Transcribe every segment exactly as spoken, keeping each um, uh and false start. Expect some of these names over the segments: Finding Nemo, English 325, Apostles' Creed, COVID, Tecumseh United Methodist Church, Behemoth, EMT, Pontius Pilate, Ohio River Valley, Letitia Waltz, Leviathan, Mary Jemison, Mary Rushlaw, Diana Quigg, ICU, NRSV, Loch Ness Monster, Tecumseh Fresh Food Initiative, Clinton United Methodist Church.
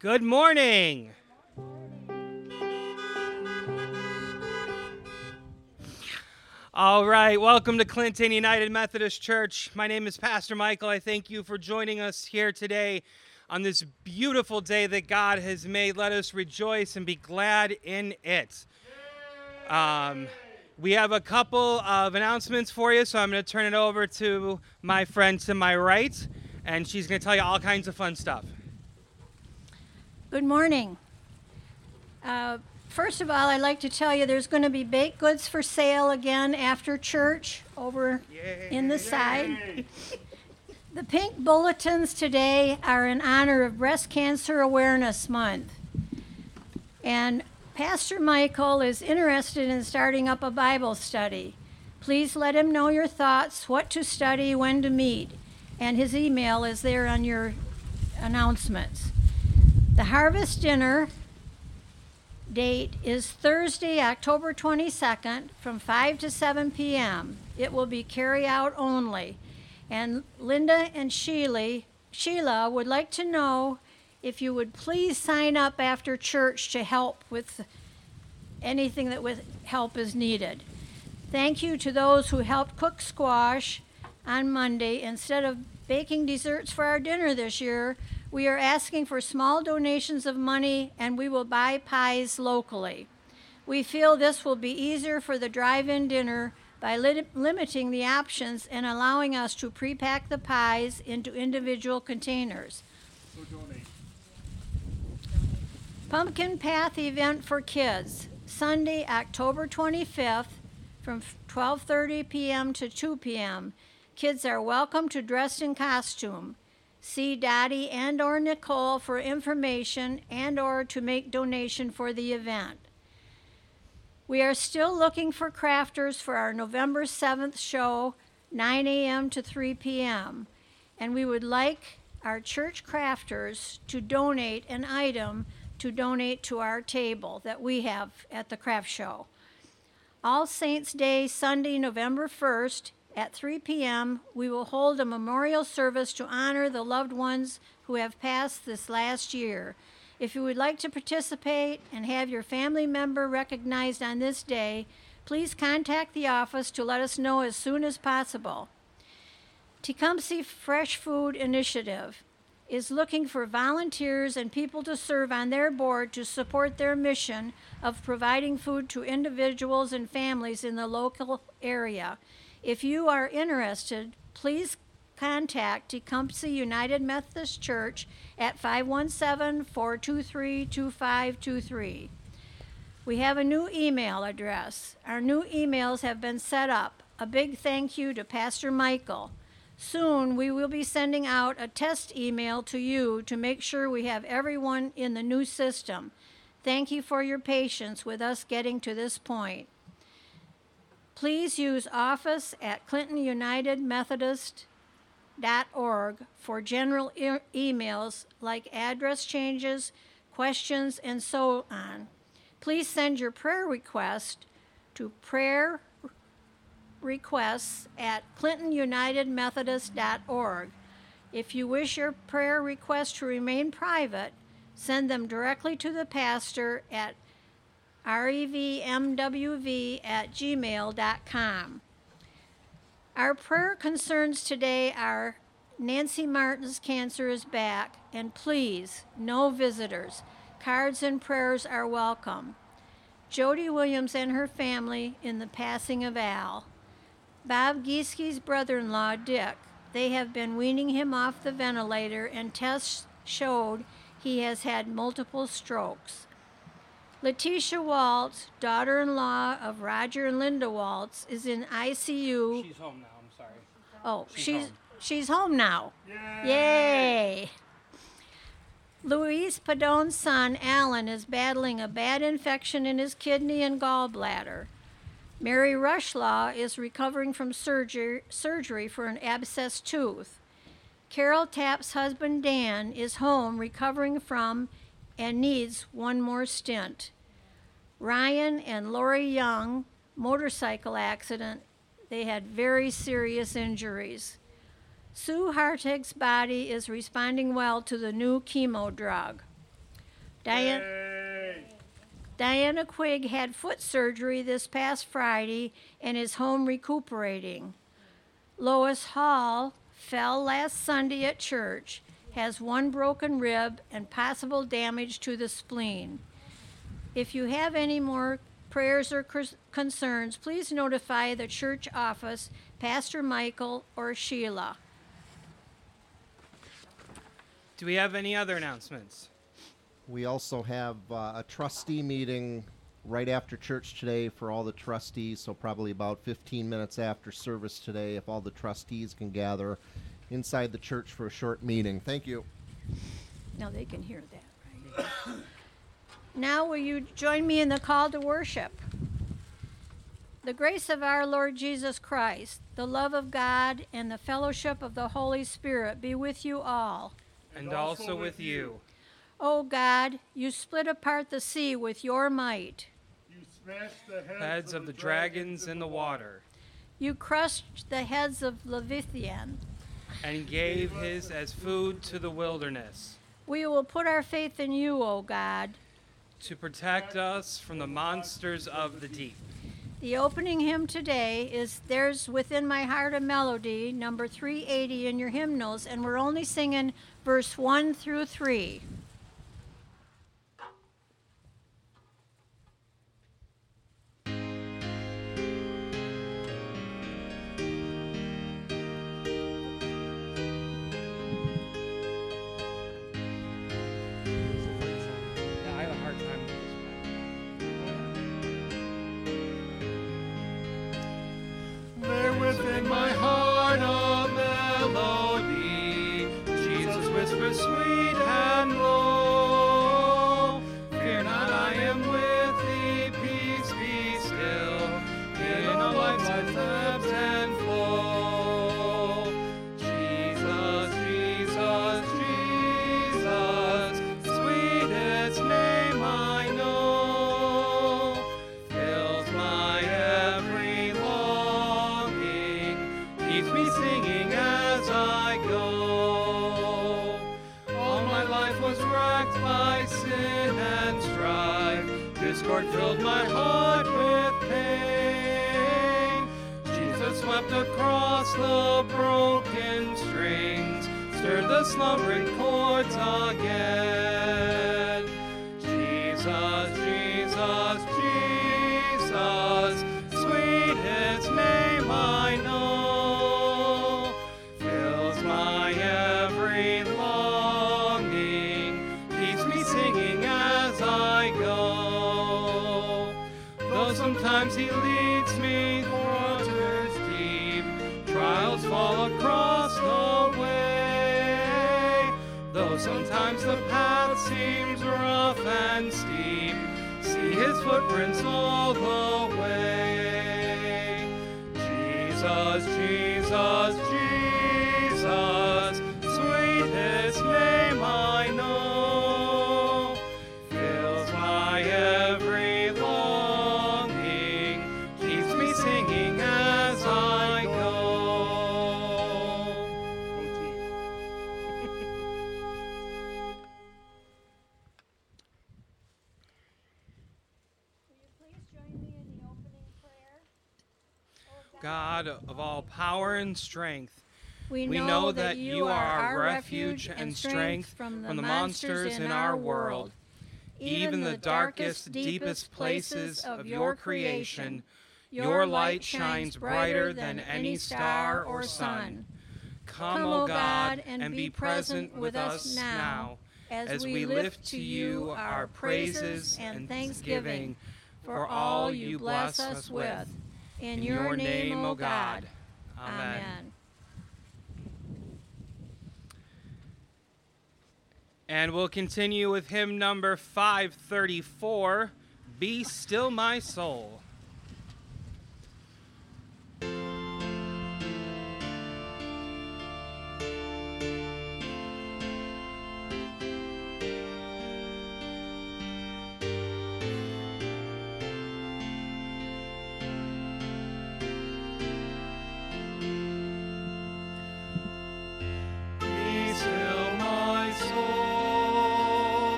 Good morning. All right, welcome to Clinton United Methodist Church. My name is Pastor Michael. I thank you for joining us here today on this beautiful day that God has made. Let us rejoice and be glad in it. Um, we have a couple of announcements for you, so I'm going to turn it over to my friend to my right, and she's going to tell you all kinds of fun stuff. Good morning. Uh, first of all, I'd like to tell you there's going to be baked goods for sale again after church over Yay. in the side. The pink bulletins today are in honor of Breast Cancer Awareness Month. And Pastor Michael is interested in starting up a Bible study. Please let him know your thoughts, what to study, when to meet. And his email is there on your announcements. The harvest dinner date is Thursday, October twenty-second from five to seven p.m. It will be carry out only. And Linda and Sheila, Sheila would like to know if you would please sign up after church to help with anything that with help is needed. Thank you to those who helped cook squash on Monday. Instead of baking desserts for our dinner this year, we are asking for small donations of money, and we will buy pies locally. We feel this will be easier for the drive-in dinner by li- limiting the options and allowing us to pre-pack the pies into individual containers. So donate. Pumpkin Path event for kids, Sunday, October twenty-fifth from twelve thirty p.m. to two p.m. Kids are welcome to dress in costume. See Dottie and or Nicole for information and or to make donation for the event. We are still looking for crafters for our November seventh show, nine a.m. to three p.m. And we would like our church crafters to donate an item to donate to our table that we have at the craft show. All Saints Day, Sunday, November first, at three p.m., we will hold a memorial service to honor the loved ones who have passed this last year. If you would like to participate and have your family member recognized on this day, please contact the office to let us know as soon as possible. Tecumseh Fresh Food Initiative is looking for volunteers and people to serve on their board to support their mission of providing food to individuals and families in the local area. If you are interested, please contact Tecumseh United Methodist Church at five one seven, four two three, two five two three. We have a new email address. Our new emails have been set up. A big thank you to Pastor Michael. Soon we will be sending out a test email to you to make sure we have everyone in the new system. Thank you for your patience with us getting to this point. Please use office at clinton united methodist dot org for general e- emails like address changes, questions, and so on. Please send your prayer request to prayer requests at clinton united methodist dot org. If you wish your prayer request to remain private, send them directly to the pastor at revmwv at gmail dot com. Our prayer concerns today are Nancy Martin's cancer is back, and please, no visitors. Cards and prayers are welcome. Jody Williams and her family in the passing of Al. Bob Gieski's brother-in-law, Dick. They have been weaning him off the ventilator, and tests showed he has had multiple strokes. Letitia Waltz, daughter-in-law of Roger and Linda Waltz, is in I C U. She's home now, I'm sorry. Oh, she's she's home, she's home now. Yay! Yay. Luis Padone's son, Alan, is battling a bad infection in his kidney and gallbladder. Mary Rushlaw is recovering from surgery, surgery for an abscessed tooth. Carol Tapp's husband, Dan, is home recovering from and needs one more stint. Ryan and Lori Young, motorcycle accident. They had very serious injuries. Sue Hartig's body is responding well to the new chemo drug. Diana, Diana Quigg had foot surgery this past Friday and is home recuperating. Lois Hall fell last Sunday at church, has one broken rib and possible damage to the spleen. If you have any more prayers or concerns, please notify the church office, Pastor Michael or Sheila. Do we have any other announcements? We also have uh, a trustee meeting right after church today for all the trustees, so probably about fifteen minutes after service today if all the trustees can gather inside the church for a short meeting. Thank you. Now they can hear that, right? Now will you join me in the call to worship? The grace of our Lord Jesus Christ, the love of God, and the fellowship of the Holy Spirit be with you all. And, and also, also with you. O God, you split apart the sea with your might. You smashed the heads, heads of the, the dragons in the water. You crushed the heads of Leviathan. And gave his as food to the wilderness. We will put our faith in you, O God, to protect us from the monsters of the deep. The opening hymn today is There's Within My Heart a Melody, number three eighty in your hymnals, and we're only singing verse one through three. Power and strength. We know, we know that, that you are our refuge and strength from the, from the monsters in our world. Even the darkest, deepest places of your creation, your light shines brighter than any star or sun. Come, O God, and be present with us now as we lift to you our praises and thanksgiving for all you bless us with. In your name, O God. Amen. Amen. And we'll continue with hymn number five thirty-four, Be Still My Soul. Be still my soul,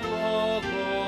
O Lord.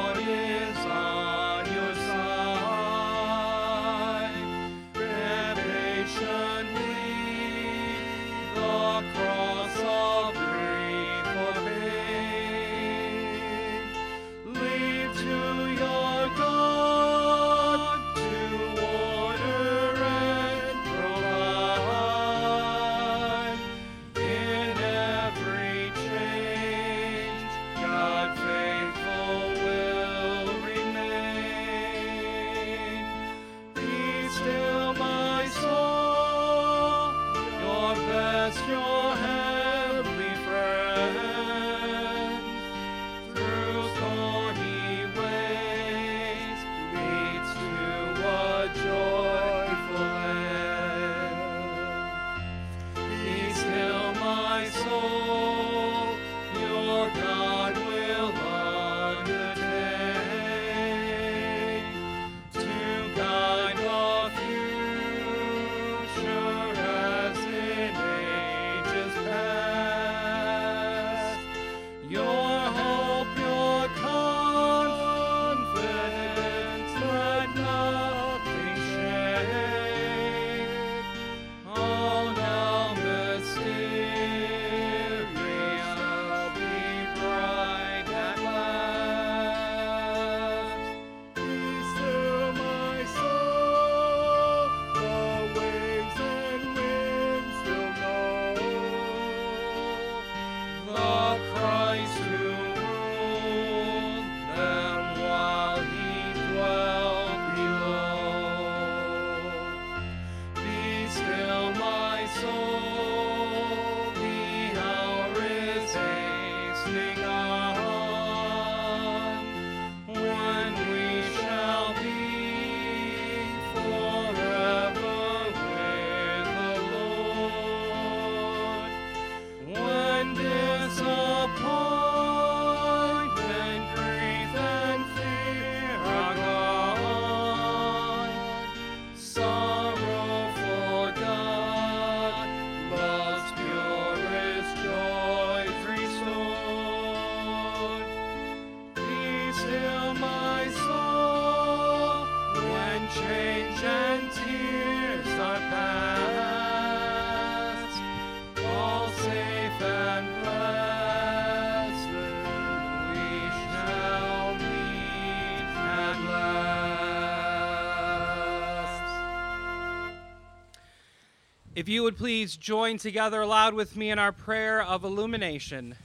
If you would please join together aloud with me in our prayer of illumination.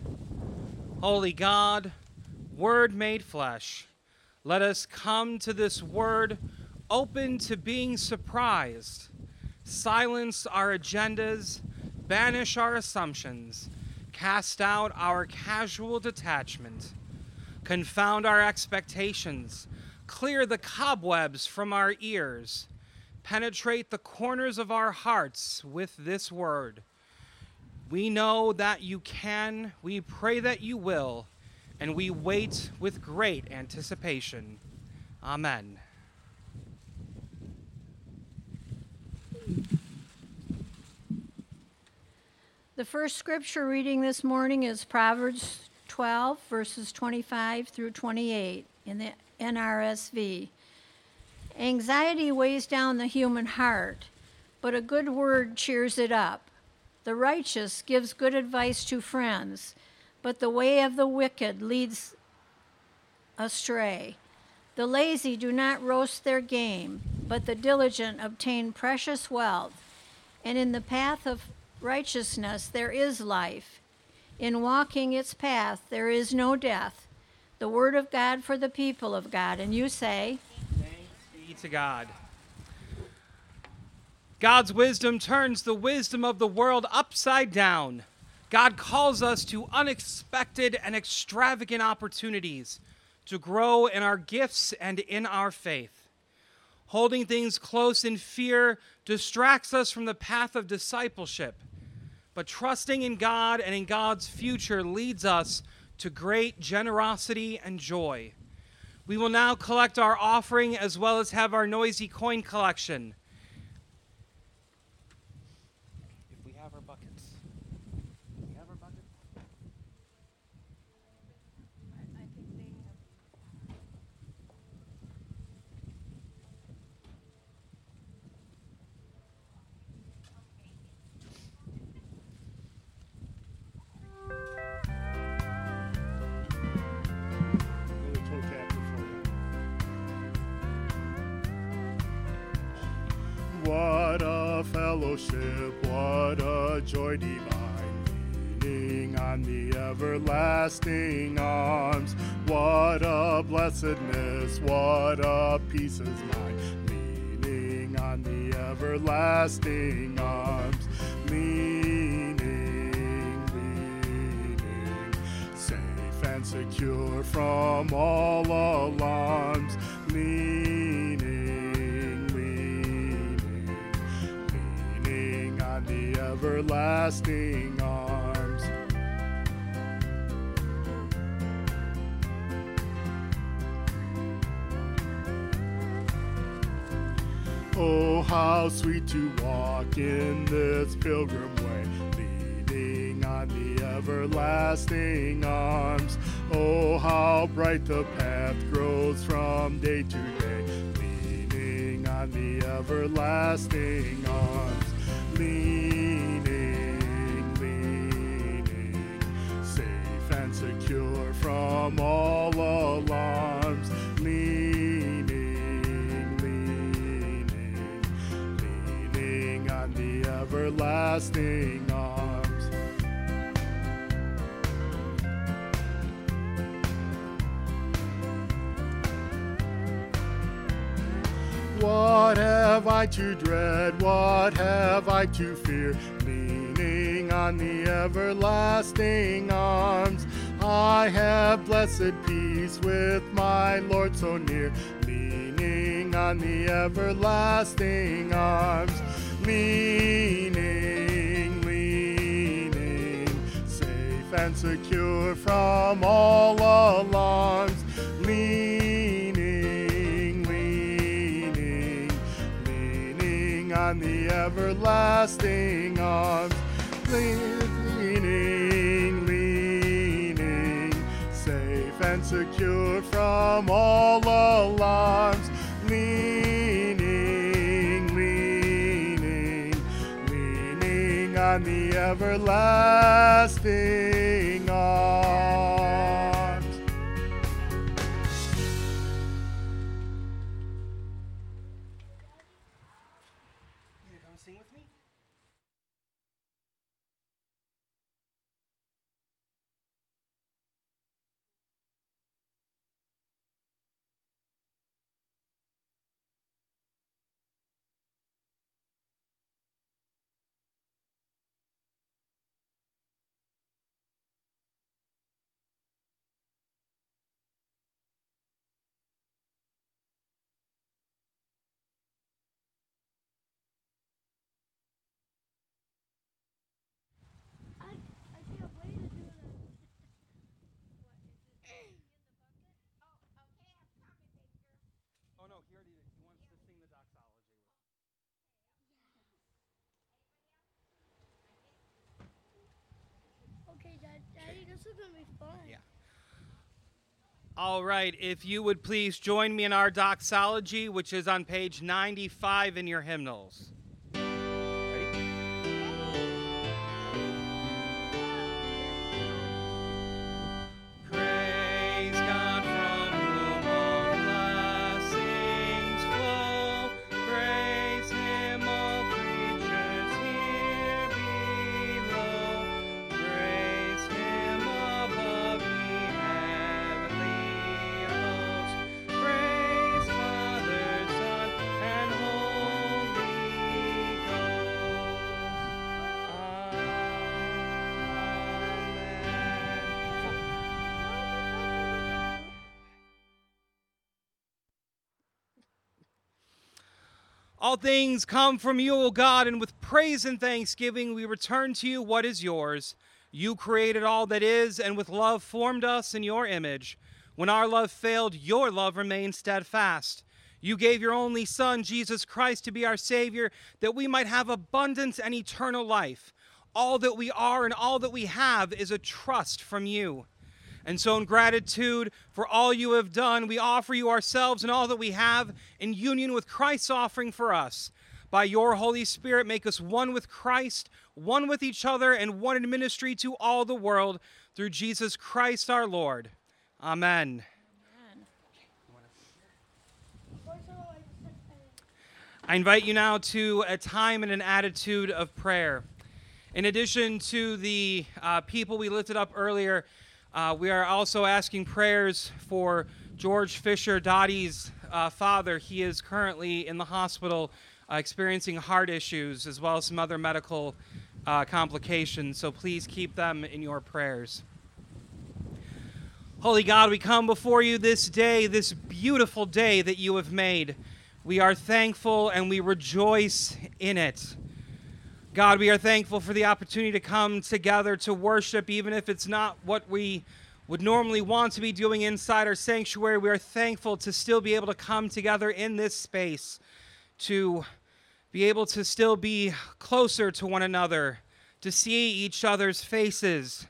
Holy God, Word made flesh, let us come to this Word open to being surprised, silence our agendas, banish our assumptions, cast out our casual detachment, confound our expectations, clear the cobwebs from our ears, penetrate the corners of our hearts with this word. We know that you can, we pray that you will, and we wait with great anticipation. Amen. The first scripture reading this morning is Proverbs twelve, verses twenty-five through twenty-eight in the N R S V. Anxiety weighs down the human heart, but a good word cheers it up. The righteous gives good advice to friends, but the way of the wicked leads astray. The lazy do not roast their game, but the diligent obtain precious wealth. And in the path of righteousness there is life. In walking its path there is no death. The word of God for the people of God. And you say, to God. God's wisdom turns the wisdom of the world upside down. God calls us to unexpected and extravagant opportunities to grow in our gifts and in our faith. Holding things close in fear distracts us from the path of discipleship, but trusting in God and in God's future leads us to great generosity and joy. We will now collect our offering as well as have our noisy coin collection. If we have our buckets. If we have our buckets. I think they have. What a fellowship, what a joy divine, leaning on the everlasting arms. What a blessedness, what a peace is mine, leaning on the everlasting arms. Leaning, leaning, safe and secure from all alarms. Leaning. The everlasting arms, Oh, how sweet to walk in this pilgrim way, leaning on the everlasting arms. Oh, how bright the path grows from day to day, leaning on the everlasting arms. Leaning, leaning, safe and secure from all alarms. Leaning, leaning, leaning on the everlasting arms. What have I to dread? What have I to fear? Leaning on the everlasting arms. I have blessed peace with my Lord so near. Leaning on the everlasting arms. Leaning, leaning, safe and secure from all alarms. Leaning on the everlasting arms, leaning, leaning, safe and secure from all alarms, leaning, leaning, leaning on the everlasting arms. Daddy, this is going to be fun. Yeah. All right, if you would please join me in our doxology, which is on page ninety-five in your hymnals. All things come from you, O God, and with praise and thanksgiving we return to you what is yours. You created all that is, and with love formed us in your image. When our love failed, your love remained steadfast. You gave your only Son, Jesus Christ, to be our Savior, that we might have abundance and eternal life. All that we are and all that we have is a trust from you. And so in gratitude for all you have done, we offer you ourselves and all that we have in union with Christ's offering for us. By your Holy Spirit, make us one with Christ, one with each other, and one in ministry to all the world through Jesus Christ our Lord. Amen. Amen. I invite you now to a time and an attitude of prayer. In addition to the uh, people we lifted up earlier, Uh, we are also asking prayers for George Fisher, Dottie's uh, father. He is currently in the hospital uh, experiencing heart issues as well as some other medical uh, complications. So please keep them in your prayers. Holy God, we come before you this day, this beautiful day that you have made. We are thankful and we rejoice in it. God, we are thankful for the opportunity to come together to worship, even if it's not what we would normally want to be doing inside our sanctuary. We are thankful to still be able to come together in this space to be able to still be closer to one another, to see each other's faces,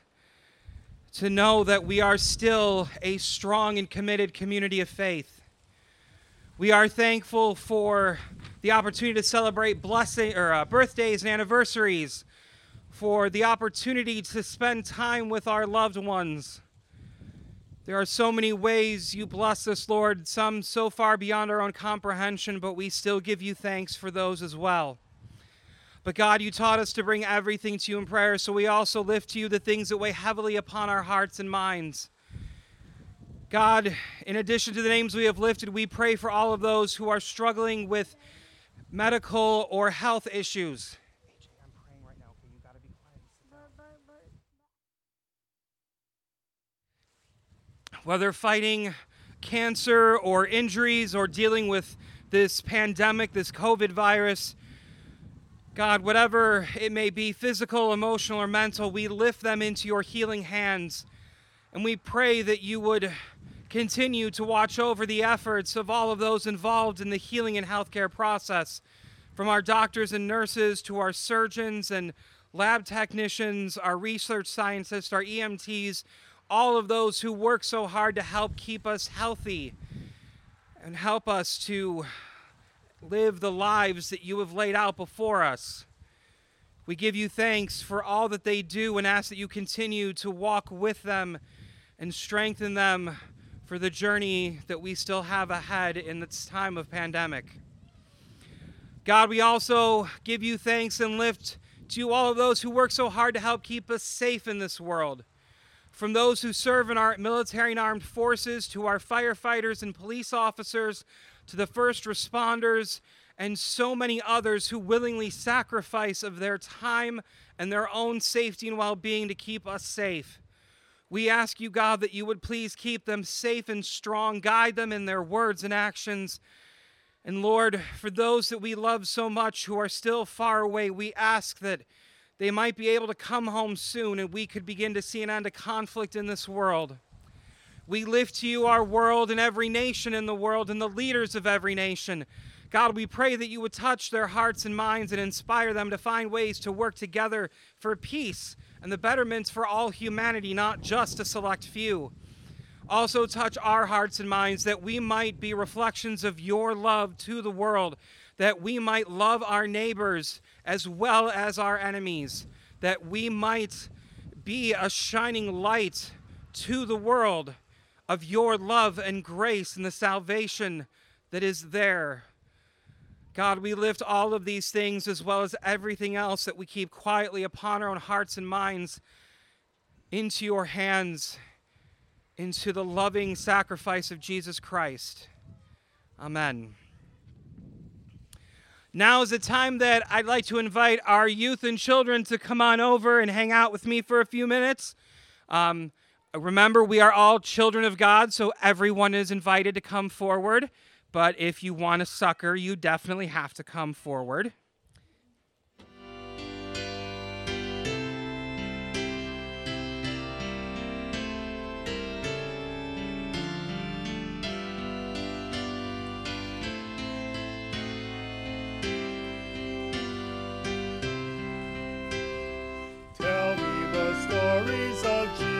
to know that we are still a strong and committed community of faith. We are thankful for the opportunity to celebrate blessing, or, uh, birthdays and anniversaries, for the opportunity to spend time with our loved ones. There are so many ways you bless us, Lord, some so far beyond our own comprehension, but we still give you thanks for those as well. But God, you taught us to bring everything to you in prayer, so we also lift to you the things that weigh heavily upon our hearts and minds. God, in addition to the names we have lifted, we pray for all of those who are struggling with medical or health issues. Whether fighting cancer or injuries or dealing with this pandemic, this COVID virus, God, whatever it may be, physical, emotional, or mental, we lift them into your healing hands. And we pray that you would continue to watch over the efforts of all of those involved in the healing and healthcare process, from our doctors and nurses to our surgeons and lab technicians, our research scientists, our E M Ts, all of those who work so hard to help keep us healthy and help us to live the lives that you have laid out before us. We give you thanks for all that they do and ask that you continue to walk with them and strengthen them for the journey that we still have ahead in this time of pandemic. God, we also give you thanks and lift to all of those who work so hard to help keep us safe in this world. From those who serve in our military and armed forces, to our firefighters and police officers, to the first responders, and so many others who willingly sacrifice of their time and their own safety and well-being to keep us safe. We ask you, God, that you would please keep them safe and strong, guide them in their words and actions. And Lord, for those that we love so much who are still far away, we ask that they might be able to come home soon and we could begin to see an end to conflict in this world. We lift to you our world and every nation in the world and the leaders of every nation. God, we pray that you would touch their hearts and minds and inspire them to find ways to work together for peace and the betterments for all humanity, not just a select few. Also touch our hearts and minds that we might be reflections of your love to the world, that we might love our neighbors as well as our enemies, that we might be a shining light to the world of your love and grace and the salvation that is there. God, we lift all of these things as well as everything else that we keep quietly upon our own hearts and minds into your hands, into the loving sacrifice of Jesus Christ. Amen. Now is the time that I'd like to invite our youth and children to come on over and hang out with me for a few minutes. Um, remember, we are all children of God, so everyone is invited to come forward. But if you want a sucker, you definitely have to come forward. Tell me the stories of Jesus.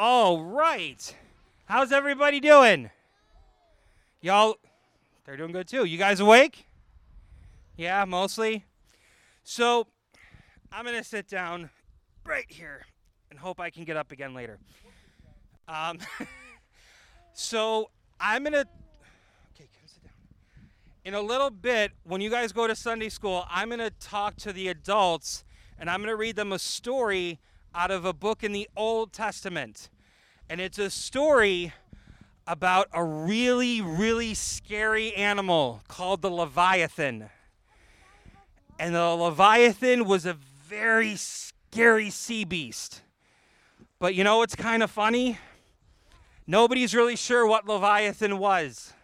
All right. How's everybody doing? Y'all, they're doing good too. You guys awake? Yeah, mostly. So I'm going to sit down right here and hope I can get up again later. Um, so I'm going to, okay, come sit down. In a little bit, when you guys go to Sunday school, I'm going to talk to the adults and I'm going to read them a story out of a book in the Old Testament. And it's a story about a really, really scary animal called the Leviathan. And the Leviathan was a very scary sea beast. But you know what's kind of funny? Nobody's really sure what Leviathan was.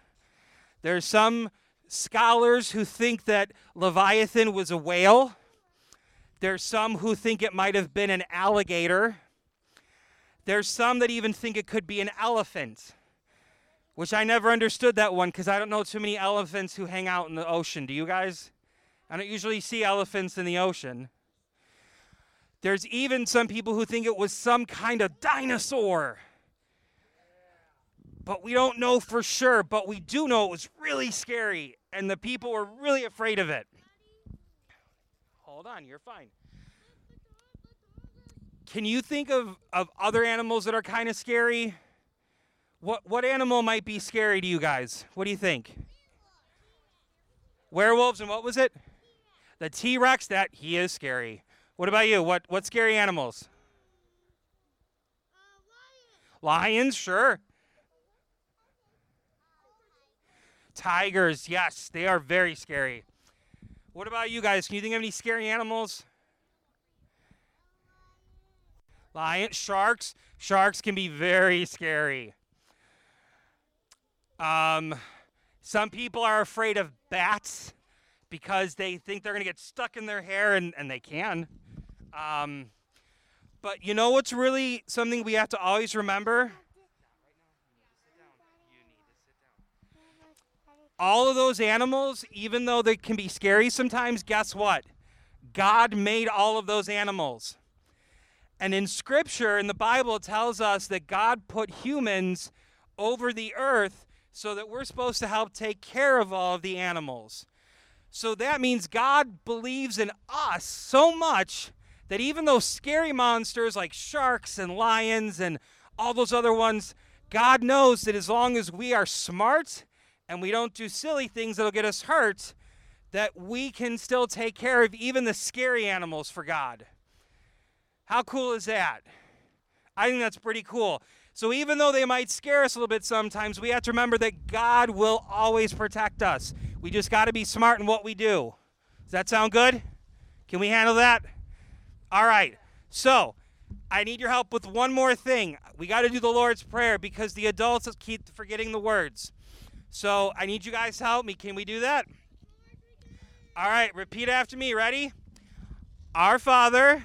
There's some scholars who think that Leviathan was a whale. There's some who think it might have been an alligator. There's some that even think it could be an elephant, which I never understood that one because I don't know too many elephants who hang out in the ocean. Do you guys? I don't usually see elephants in the ocean. There's even some people who think it was some kind of dinosaur. But we don't know for sure, but we do know it was really scary, and the people were really afraid of it. Hold on, you're fine. Can you think of, of other animals that are kind of scary? What what animal might be scary to you guys? What do you think? Werewolves and what was it? The T-Rex, that he is scary. What about you? What what scary animals? Uh, lions. Lions, sure. Tigers, yes, they are very scary. What about you guys? Can you think of any scary animals? Lion, sharks. Sharks can be very scary. Um, some people are afraid of bats because they think they're going to get stuck in their hair, and, and they can. Um, but you know what's really something we have to always remember? All of those animals, even though they can be scary sometimes, guess what? God made all of those animals. And in Scripture, in the Bible, it tells us that God put humans over the earth so that we're supposed to help take care of all of the animals. So that means God believes in us so much that even those scary monsters like sharks and lions and all those other ones, God knows that as long as we are smart and we don't do silly things that'll get us hurt, that we can still take care of even the scary animals for God. How cool is that? I think that's pretty cool. So even though they might scare us a little bit sometimes, we have to remember that God will always protect us. We just got to be smart in what we do. Does that sound good? Can we handle that? All right. So I need your help with one more thing. We got to do the Lord's Prayer because the adults keep forgetting the words. So I need you guys to help me. Can we do that? All right, repeat after me. Ready? Our Father,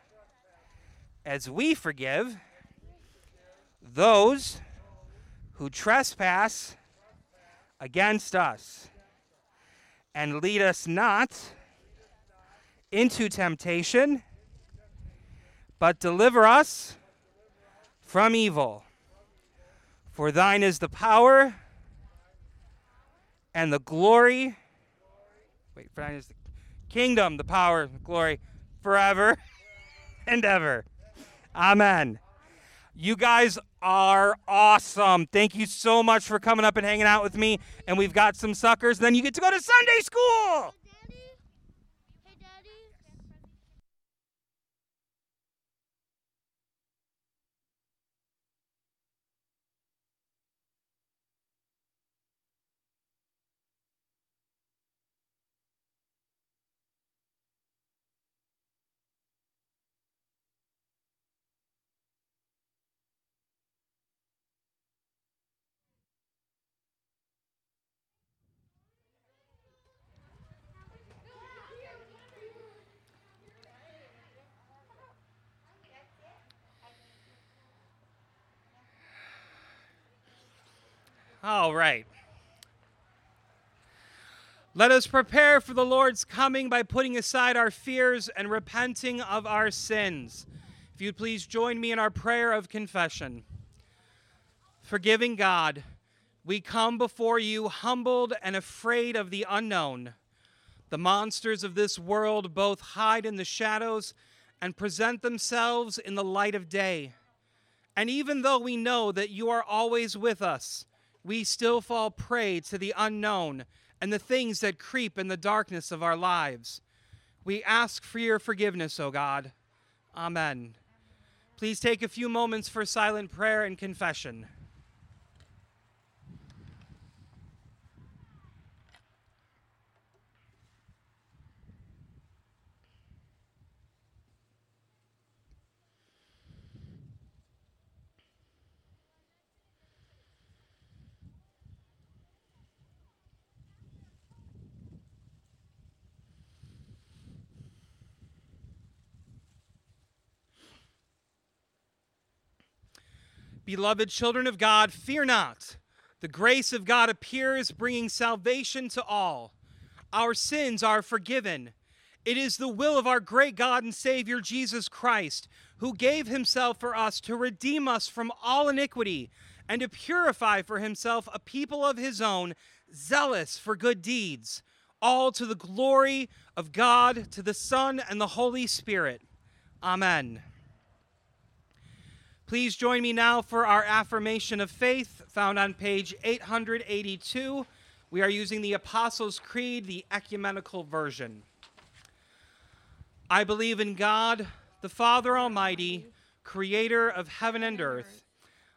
as we forgive those who trespass against us, and lead us not into temptation, but deliver us from evil. For thine is the power and the glory, wait, for thine is the kingdom, the power, the glory, forever and ever. Amen. You guys are awesome. Thank you so much for coming up and hanging out with me. And we've got some suckers. Then you get to go to Sunday school. All right. Let us prepare for the Lord's coming by putting aside our fears and repenting of our sins. If you'd please join me in our prayer of confession. Forgiving God, We come before you humbled and afraid of the unknown. The monsters of this world both hide in the shadows and present themselves in the light of day. And even though we know that you are always with us, we still fall prey to the unknown and the things that creep in the darkness of our lives. We ask for your forgiveness, O God. Amen. Please take a few moments for silent prayer and confession. Beloved children of God, fear not. The grace of God appears, bringing salvation to all. Our sins are forgiven. It is the will of our great God and Savior, Jesus Christ, who gave himself for us to redeem us from all iniquity and to purify for himself a people of his own, zealous for good deeds, all to the glory of God, to the Son, and the Holy Spirit. Amen. Please join me now for our affirmation of faith, found on page eight hundred eighty-two. We are using the Apostles' Creed, the ecumenical version. I believe in God, the Father Almighty, creator of heaven and earth.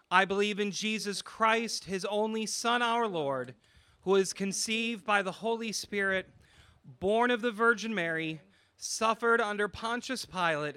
I believe in Jesus Christ, his only Son, our Lord, who is conceived by the Holy Spirit, born of the Virgin Mary, suffered under Pontius Pilate,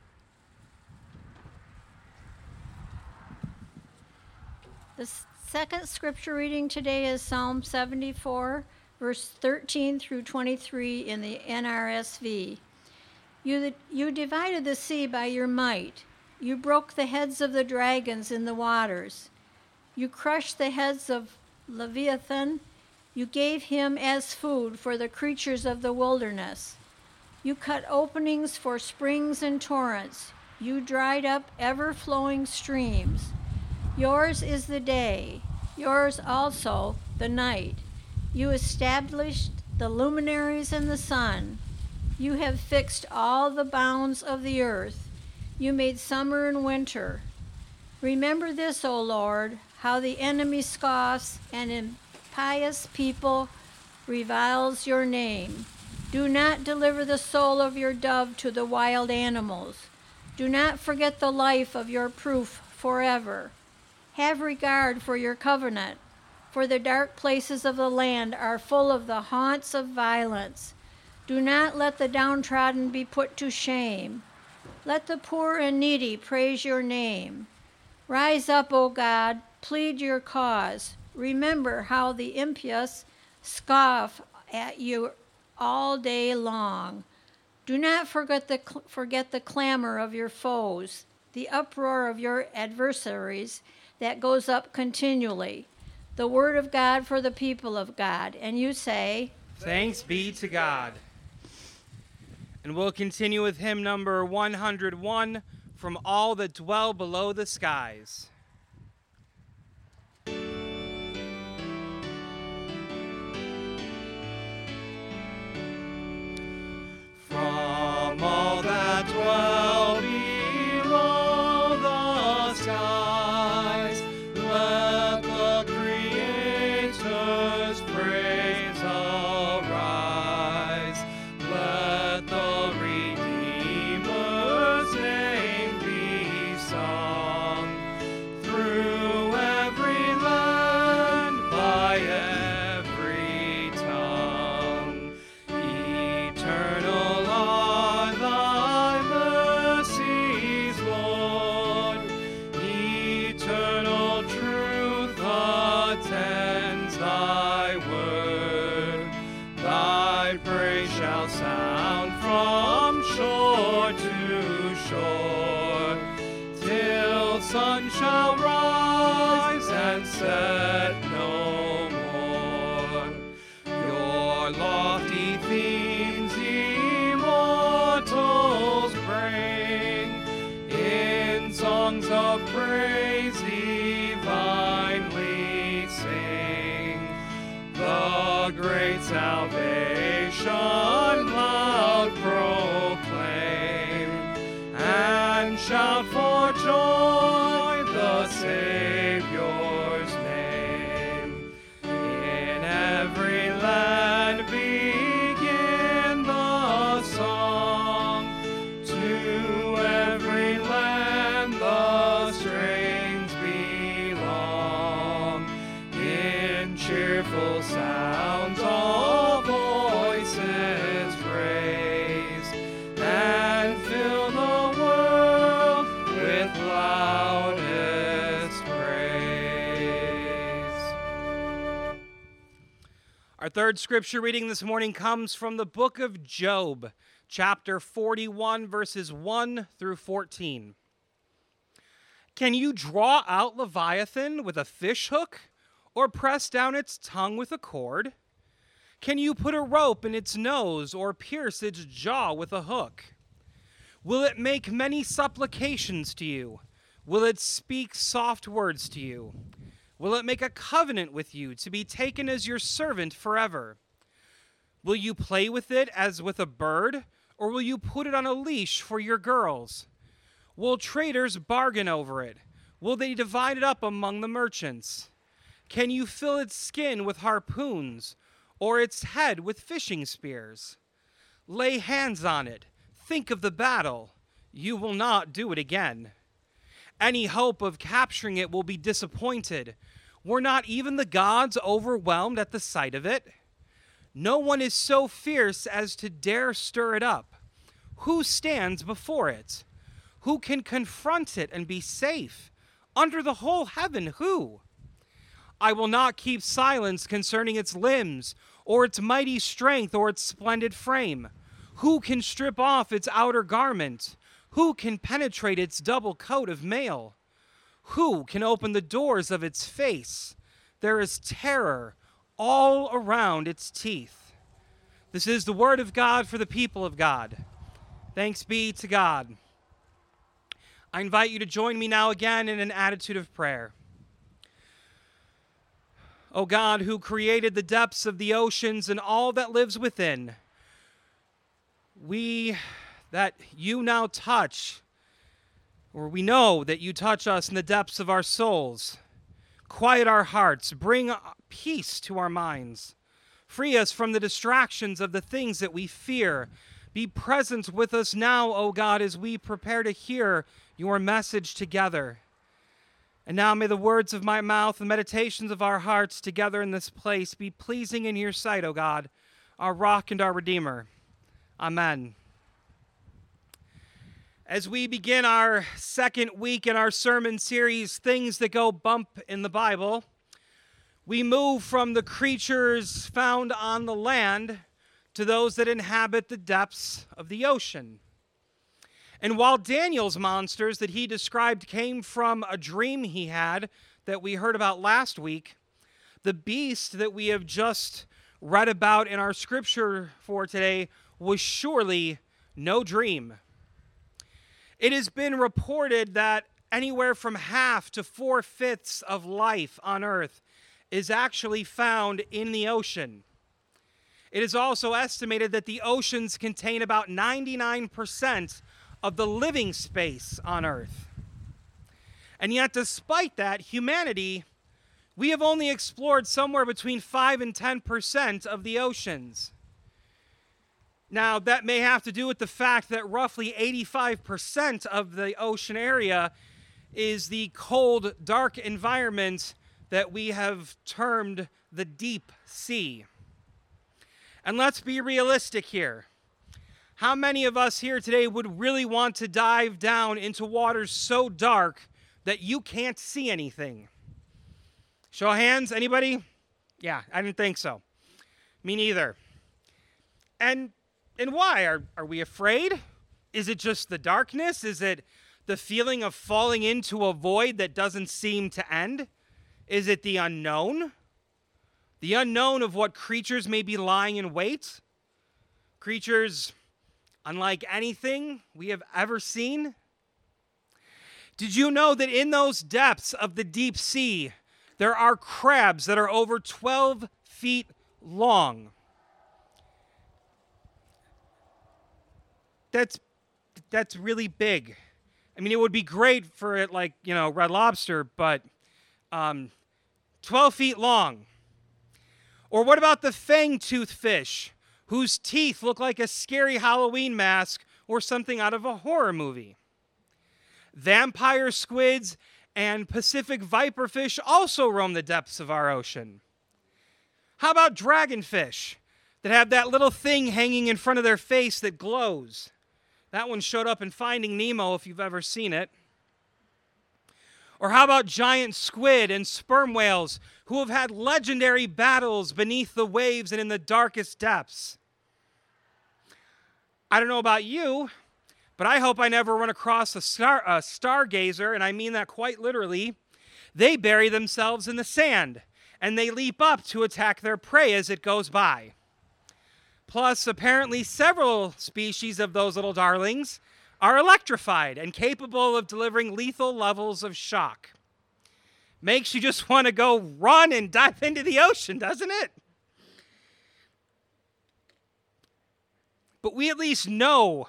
The second scripture reading today is Psalm seventy-four, verse thirteen through twenty-three in the N R S V. You, you divided the sea by your might. You broke the heads of the dragons in the waters. You crushed the heads of Leviathan. You gave him as food for the creatures of the wilderness. You cut openings for springs and torrents. You dried up ever-flowing streams. Yours is the day, yours also the night. You established the luminaries and the sun. You have fixed all the bounds of the earth. You made summer and winter. Remember this, O Lord, how the enemy scoffs and impious people reviles your name. Do not deliver the soul of your dove to the wild animals. Do not forget the life of your proof forever. Have regard for your covenant, for the dark places of the land are full of the haunts of violence. Do not let the downtrodden be put to shame. Let the poor and needy praise your name. Rise up, O God, plead your cause. Remember how the impious scoff at you all day long. Do not forget the, forget the clamor of your foes, the uproar of your adversaries, that goes up continually. The word of God for the people of God. And you say, thanks be to God. And we'll continue with hymn number one hundred one, From All That Dwell Below the Skies. From all that dwell below the skies, eternal are thy shore to shore, till sun shall rise and set no more. Your lofty themes, immortals, bring in songs of praise divinely sing the great salvation. Shout for joy the Savior's name. In every land begin the song. To every land the strains belong. In cheerful sounds all voices praise and fill the loudest praise. Our third scripture reading this morning comes from the book of Job, chapter forty-one, verses one through fourteen. Can you draw out Leviathan with a fish hook, or press down its tongue with a cord? Can you put a rope in its nose, or pierce its jaw with a hook? Will it make many supplications to you? Will it speak soft words to you? Will it make a covenant with you to be taken as your servant forever? Will you play with it as with a bird, or will you put it on a leash for your girls? Will traders bargain over it? Will they divide it up among the merchants? Can you fill its skin with harpoons, or its head with fishing spears? Lay hands on it. Think of the battle. You will not do it again. Any hope of capturing it will be disappointed. Were not even the gods overwhelmed at the sight of it? No one is so fierce as to dare stir it up. Who stands before it? Who can confront it and be safe? Under the whole heaven, who? I will not keep silence concerning its limbs, or its mighty strength, or its splendid frame. Who can strip off its outer garment? Who can penetrate its double coat of mail? Who can open the doors of its face? There is terror all around its teeth. This is the word of God for the people of God. Thanks be to God. I invite you to join me now again in an attitude of prayer. O God, who created the depths of the oceans and all that lives within, we... that you now touch, or we know that you touch us in the depths of our souls. Quiet our hearts, bring peace to our minds. Free us from the distractions of the things that we fear. Be present with us now, O God, as we prepare to hear your message together. And now may the words of my mouth and meditations of our hearts together in this place be pleasing in your sight, O God, our rock and our redeemer. Amen. As we begin our second week in our sermon series, Things That Go Bump in the Bible, we move from the creatures found on the land to those that inhabit the depths of the ocean. And while Daniel's monsters that he described came from a dream he had that we heard about last week, the beast that we have just read about in our scripture for today was surely no dream. It has been reported that anywhere from half to four-fifths of life on Earth is actually found in the ocean. It is also estimated that the oceans contain about ninety-nine percent of the living space on Earth. And yet, despite that, humanity, we have only explored somewhere between five and ten percent of the oceans. Now, that may have to do with the fact that roughly eighty-five percent of the ocean area is the cold, dark environment that we have termed the deep sea. And let's be realistic here. How many of us here today would really want to dive down into waters so dark that you can't see anything? Show of hands, anybody? Yeah, I didn't think so. Me neither. And... And why? Are, are we afraid? Is it just the darkness? Is it the feeling of falling into a void that doesn't seem to end? Is it the unknown? The unknown of what creatures may be lying in wait? Creatures unlike anything we have ever seen? Did you know that in those depths of the deep sea, there are crabs that are over twelve feet long? That's that's really big. I mean, it would be great for it, like, you know, Red Lobster, but um, twelve feet long. Or what about the fang-toothed fish, whose teeth look like a scary Halloween mask or something out of a horror movie? Vampire squids and Pacific viperfish also roam the depths of our ocean. How about dragonfish that have that little thing hanging in front of their face that glows? That one showed up in Finding Nemo, if you've ever seen it. Or how about giant squid and sperm whales who have had legendary battles beneath the waves and in the darkest depths? I don't know about you, but I hope I never run across a, star, a stargazer, and I mean that quite literally. They bury themselves in the sand, and they leap up to attack their prey as it goes by. Plus, apparently several species of those little darlings are electrified and capable of delivering lethal levels of shock. Makes you just want to go run and dive into the ocean, doesn't it? But we at least know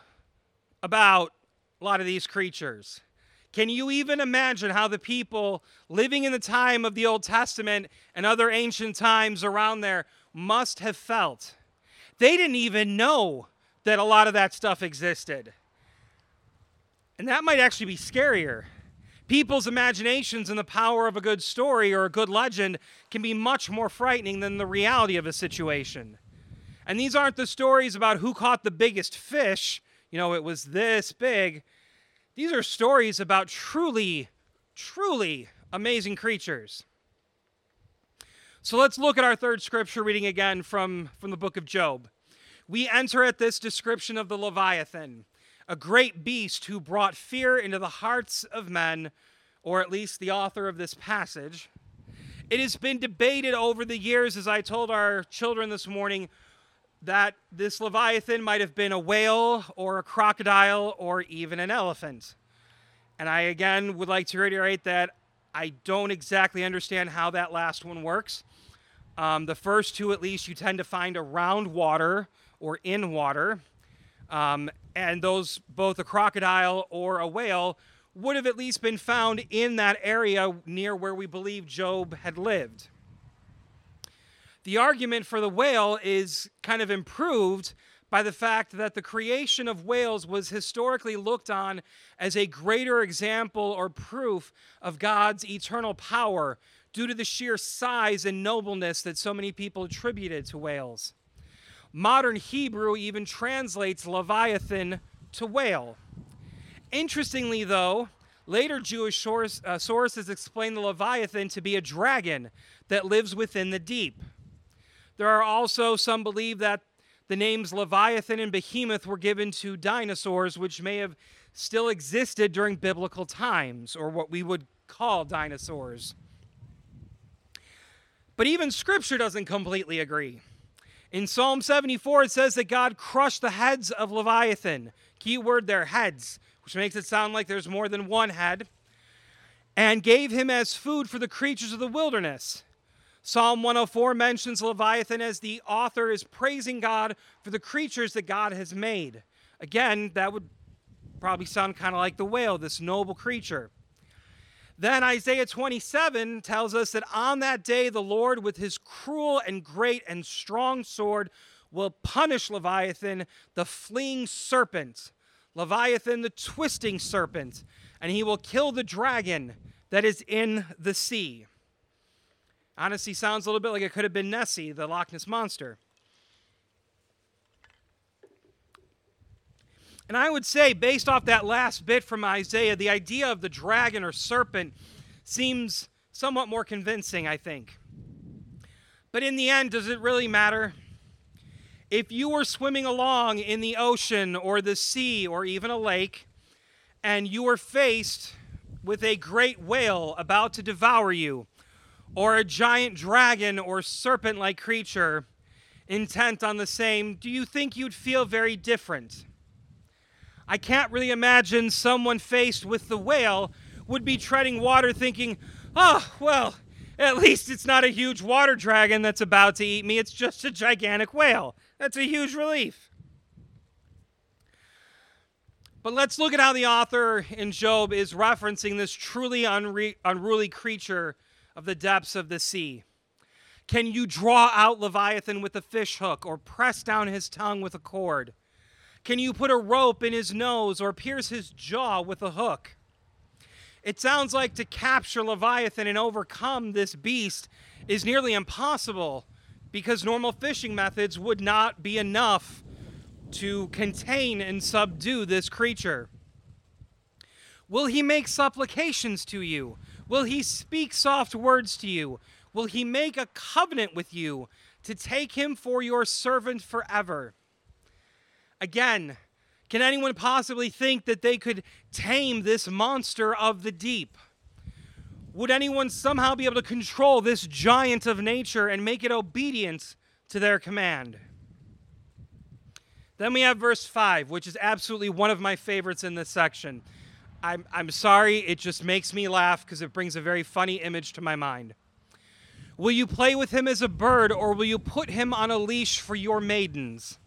about a lot of these creatures. Can you even imagine how the people living in the time of the Old Testament and other ancient times around there must have felt? They didn't even know that a lot of that stuff existed. And that might actually be scarier. People's imaginations and the power of a good story or a good legend can be much more frightening than the reality of a situation. And these aren't the stories about who caught the biggest fish. You know, it was this big. These are stories about truly, truly amazing creatures. So let's look at our third scripture reading again from, from the book of Job. We enter at this description of the Leviathan, a great beast who brought fear into the hearts of men, or at least the author of this passage. It has been debated over the years, as I told our children this morning, that this Leviathan might have been a whale or a crocodile or even an elephant. And I, again, would like to reiterate that I don't exactly understand how that last one works. Um, the first two, at least, you tend to find around water or in water. Um, and those, both a crocodile or a whale, would have at least been found in that area near where we believe Job had lived. The argument for the whale is kind of improved by the fact that the creation of whales was historically looked on as a greater example or proof of God's eternal power due to the sheer size and nobleness that so many people attributed to whales. Modern Hebrew even translates Leviathan to whale. Interestingly, though, later Jewish source, uh, sources explain the Leviathan to be a dragon that lives within the deep. There are also some believe that the names Leviathan and Behemoth were given to dinosaurs, which may have still existed during biblical times, or what we would call dinosaurs. But even Scripture doesn't completely agree. In Psalm seventy-four, it says that God crushed the heads of Leviathan. Key word there, heads, which makes it sound like there's more than one head. And gave him as food for the creatures of the wilderness. Psalm one oh four mentions Leviathan as the author is praising God for the creatures that God has made. Again, that would probably sound kind of like the whale, this noble creature. Then Isaiah twenty-seven tells us that on that day the Lord with his cruel and great and strong sword will punish Leviathan, the fleeing serpent, Leviathan, the twisting serpent, and he will kill the dragon that is in the sea. Honestly, sounds a little bit like it could have been Nessie, the Loch Ness Monster. And I would say, based off that last bit from Isaiah, the idea of the dragon or serpent seems somewhat more convincing, I think. But in the end, does it really matter? If you were swimming along in the ocean or the sea or even a lake, and you were faced with a great whale about to devour you, or a giant dragon or serpent-like creature intent on the same, do you think you'd feel very different? I can't really imagine someone faced with the whale would be treading water thinking, oh, well, at least it's not a huge water dragon that's about to eat me. It's just a gigantic whale. That's a huge relief. But let's look at how the author in Job is referencing this truly unre- unruly creature of the depths of the sea. Can you draw out Leviathan with a fish hook or press down his tongue with a cord? Can you put a rope in his nose or pierce his jaw with a hook? It sounds like to capture Leviathan and overcome this beast is nearly impossible because normal fishing methods would not be enough to contain and subdue this creature. Will he make supplications to you? Will he speak soft words to you? Will he make a covenant with you to take him for your servant forever? Again, can anyone possibly think that they could tame this monster of the deep? Would anyone somehow be able to control this giant of nature and make it obedient to their command? Then we have verse five, which is absolutely one of my favorites in this section. I'm, I'm sorry, it just makes me laugh because it brings a very funny image to my mind. Will you play with him as a bird, or will you put him on a leash for your maidens?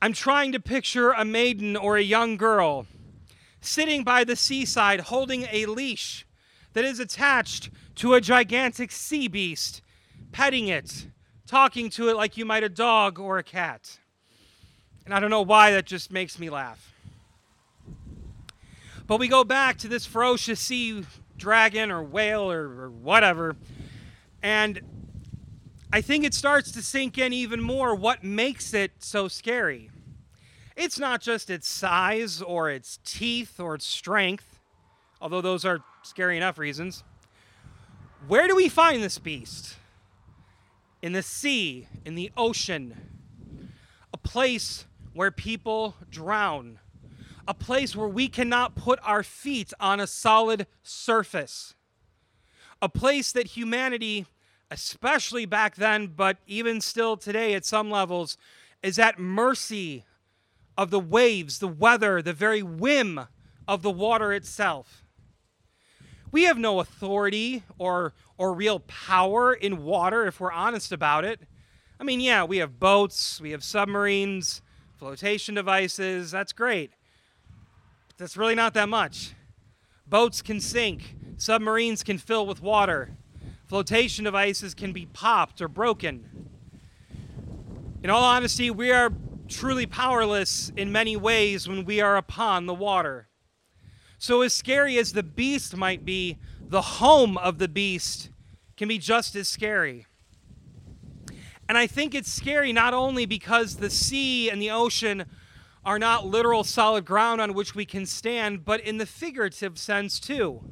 I'm trying to picture a maiden or a young girl sitting by the seaside holding a leash that is attached to a gigantic sea beast, petting it, talking to it like you might a dog or a cat. And I don't know why that just makes me laugh. But we go back to this ferocious sea dragon or whale or, or whatever, and I think it starts to sink in even more what makes it so scary. It's not just its size or its teeth or its strength, although those are scary enough reasons. Where do we find this beast? In the sea, in the ocean, a place where people drown, a place where we cannot put our feet on a solid surface, a place that humanity, especially back then, but even still today at some levels, is at mercy of the waves, the weather, the very whim of the water itself. We have no authority or or real power in water if we're honest about it. I mean, yeah, we have boats, we have submarines, flotation devices, that's great. But that's really not that much. Boats can sink, submarines can fill with water. Flotation devices can be popped or broken. In all honesty, we are truly powerless in many ways when we are upon the water. So as scary as the beast might be, the home of the beast can be just as scary. And I think it's scary not only because the sea and the ocean are not literal solid ground on which we can stand, but in the figurative sense too.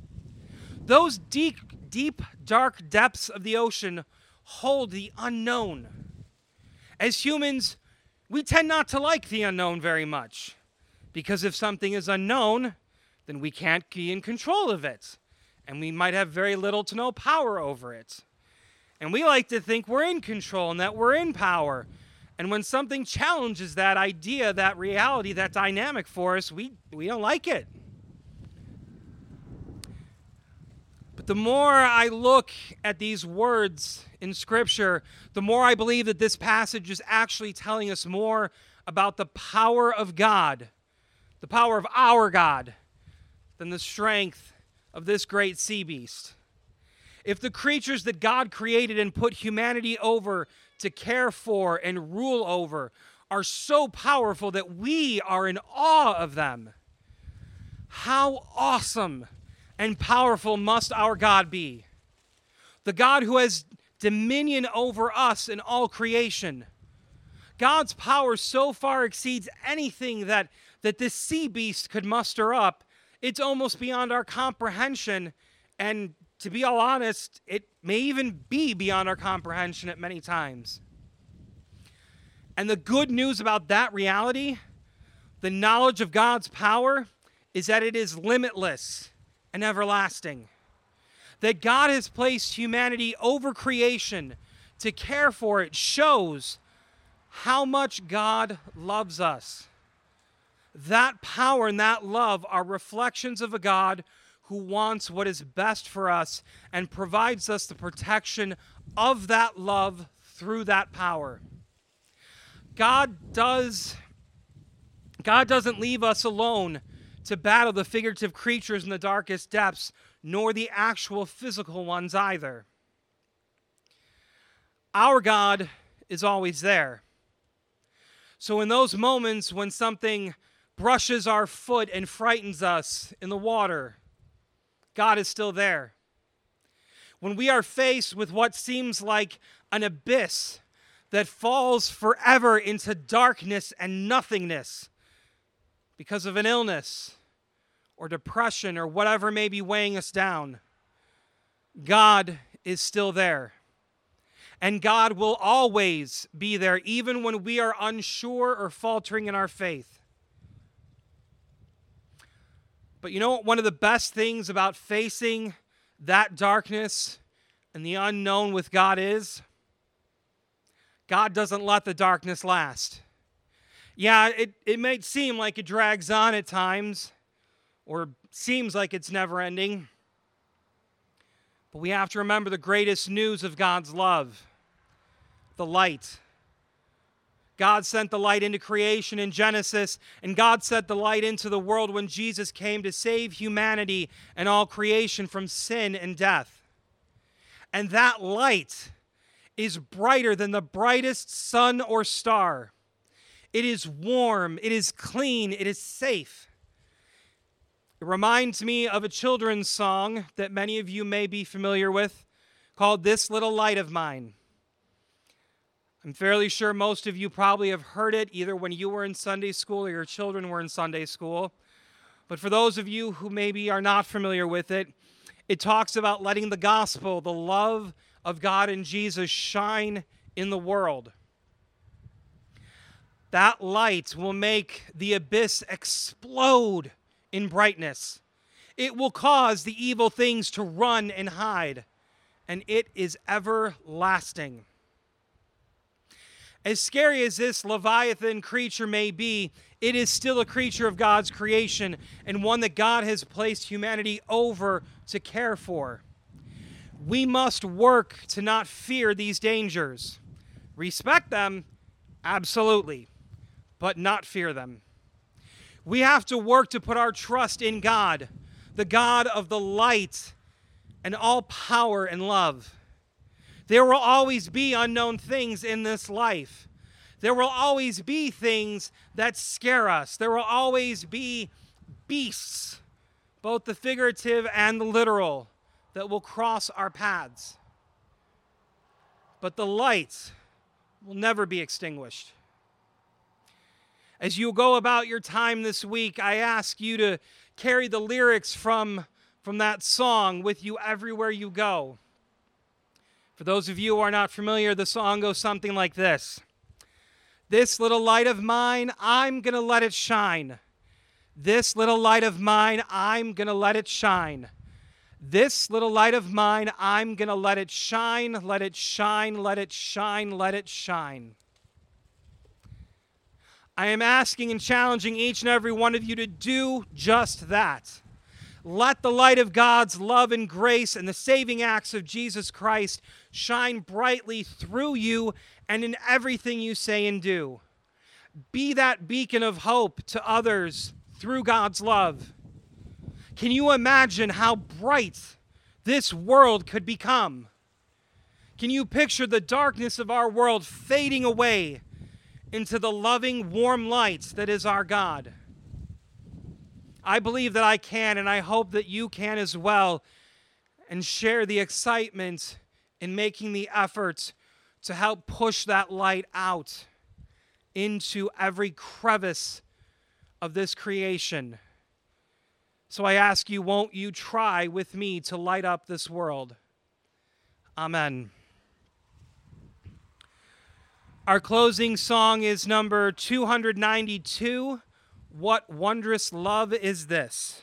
Those deep Deep, dark depths of the ocean hold the unknown. As humans, we tend not to like the unknown very much, because if something is unknown, then we can't be in control of it, and we might have very little to no power over it. And we like to think we're in control and that we're in power. And when something challenges that idea, that reality, that dynamic for us, we, we don't like it. The more I look at these words in Scripture, the more I believe that this passage is actually telling us more about the power of God, the power of our God, than the strength of this great sea beast. If the creatures that God created and put humanity over to care for and rule over are so powerful that we are in awe of them, how awesome and powerful must our God be, the God who has dominion over us and all creation. God's power so far exceeds anything that, that this sea beast could muster up. It's almost beyond our comprehension, and to be all honest, it may even be beyond our comprehension at many times. And the good news about that reality, the knowledge of God's power, is that it is limitless and everlasting. That God has placed humanity over creation to care for it shows how much God loves us. That power and that love are reflections of a God who wants what is best for us and provides us the protection of that love through that power. God does, God doesn't leave us alone to battle the figurative creatures in the darkest depths, nor the actual physical ones either. Our God is always there. So in those moments when something brushes our foot and frightens us in the water, God is still there. When we are faced with what seems like an abyss that falls forever into darkness and nothingness because of an illness or depression or whatever may be weighing us down, God is still there. And God will always be there, even when we are unsure or faltering in our faith. But you know what? One of the best things about facing that darkness and the unknown with God is God doesn't let the darkness last. Yeah, it, it may seem like it drags on at times or seems like it's never ending. But we have to remember the greatest news of God's love, the light. God sent the light into creation in Genesis, and God sent the light into the world when Jesus came to save humanity and all creation from sin and death. And that light is brighter than the brightest sun or star. It is warm, it is clean, it is safe. It reminds me of a children's song that many of you may be familiar with called This Little Light of Mine. I'm fairly sure most of you probably have heard it either when you were in Sunday school or your children were in Sunday school. But for those of you who maybe are not familiar with it, it talks about letting the gospel, the love of God and Jesus, shine in the world. That light will make the abyss explode in brightness. It will cause the evil things to run and hide, and it is everlasting. As scary as this Leviathan creature may be, it is still a creature of God's creation and one that God has placed humanity over to care for. We must work to not fear these dangers. Respect them, absolutely, but not fear them. We have to work to put our trust in God, the God of the light and all power and love. There will always be unknown things in this life. There will always be things that scare us. There will always be beasts, both the figurative and the literal, that will cross our paths. But the light will never be extinguished. As you go about your time this week, I ask you to carry the lyrics from, from that song with you everywhere you go. For those of you who are not familiar, the song goes something like this. This little light of mine, I'm gonna let it shine. This little light of mine, I'm gonna let it shine. This little light of mine, I'm gonna let it shine, let it shine, let it shine, let it shine. I am asking and challenging each and every one of you to do just that. Let the light of God's love and grace and the saving acts of Jesus Christ shine brightly through you and in everything you say and do. Be that beacon of hope to others through God's love. Can you imagine how bright this world could become? Can you picture the darkness of our world fading away into the loving, warm light that is our God? I believe that I can, and I hope that you can as well, and share the excitement in making the effort to help push that light out into every crevice of this creation. So I ask you, won't you try with me to light up this world? Amen. Our closing song is number two hundred ninety-two, What Wondrous Love Is This?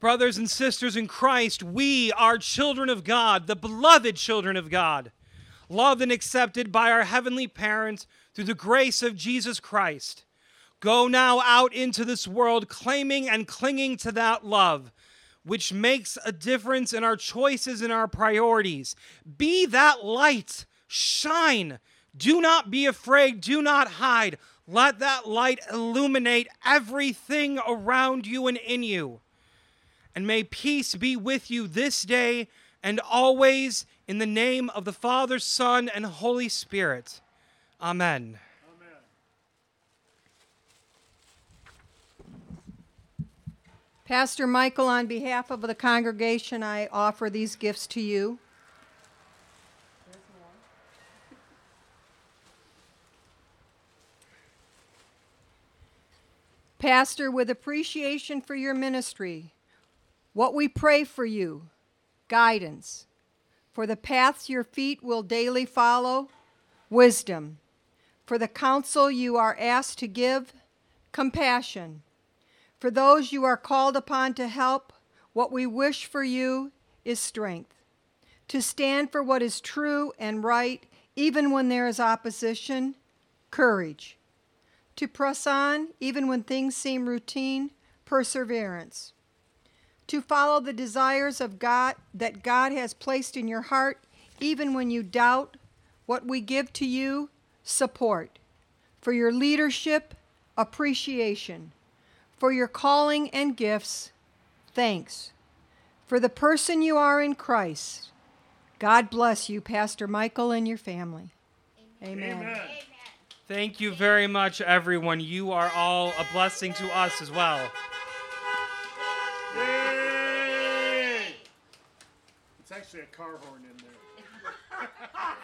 Brothers and sisters in Christ, we are children of God, the beloved children of God, loved and accepted by our heavenly parents through the grace of Jesus Christ. Go now out into this world, claiming and clinging to that love, which makes a difference in our choices and our priorities. Be that light. Shine. Do not be afraid. Do not hide. Let that light illuminate everything around you and in you. And may peace be with you this day and always, in the name of the Father, Son, and Holy Spirit. Amen. Amen. Pastor Michael, on behalf of the congregation, I offer these gifts to you. Pastor, with appreciation for your ministry, what we pray for you, guidance, for the paths your feet will daily follow, wisdom, for the counsel you are asked to give, compassion, for those you are called upon to help, what we wish for you is strength, to stand for what is true and right, even when there is opposition, courage, to press on even when things seem routine, perseverance, to follow the desires of God that God has placed in your heart, even when you doubt. What we give to you, support, for your leadership, appreciation, for your calling and gifts, thanks, for the person you are in Christ. God bless you, Pastor Michael, and your family. Amen. Amen. Amen. Thank you very much, everyone. You are all a blessing to us as well. Yay! It's actually a car horn in there.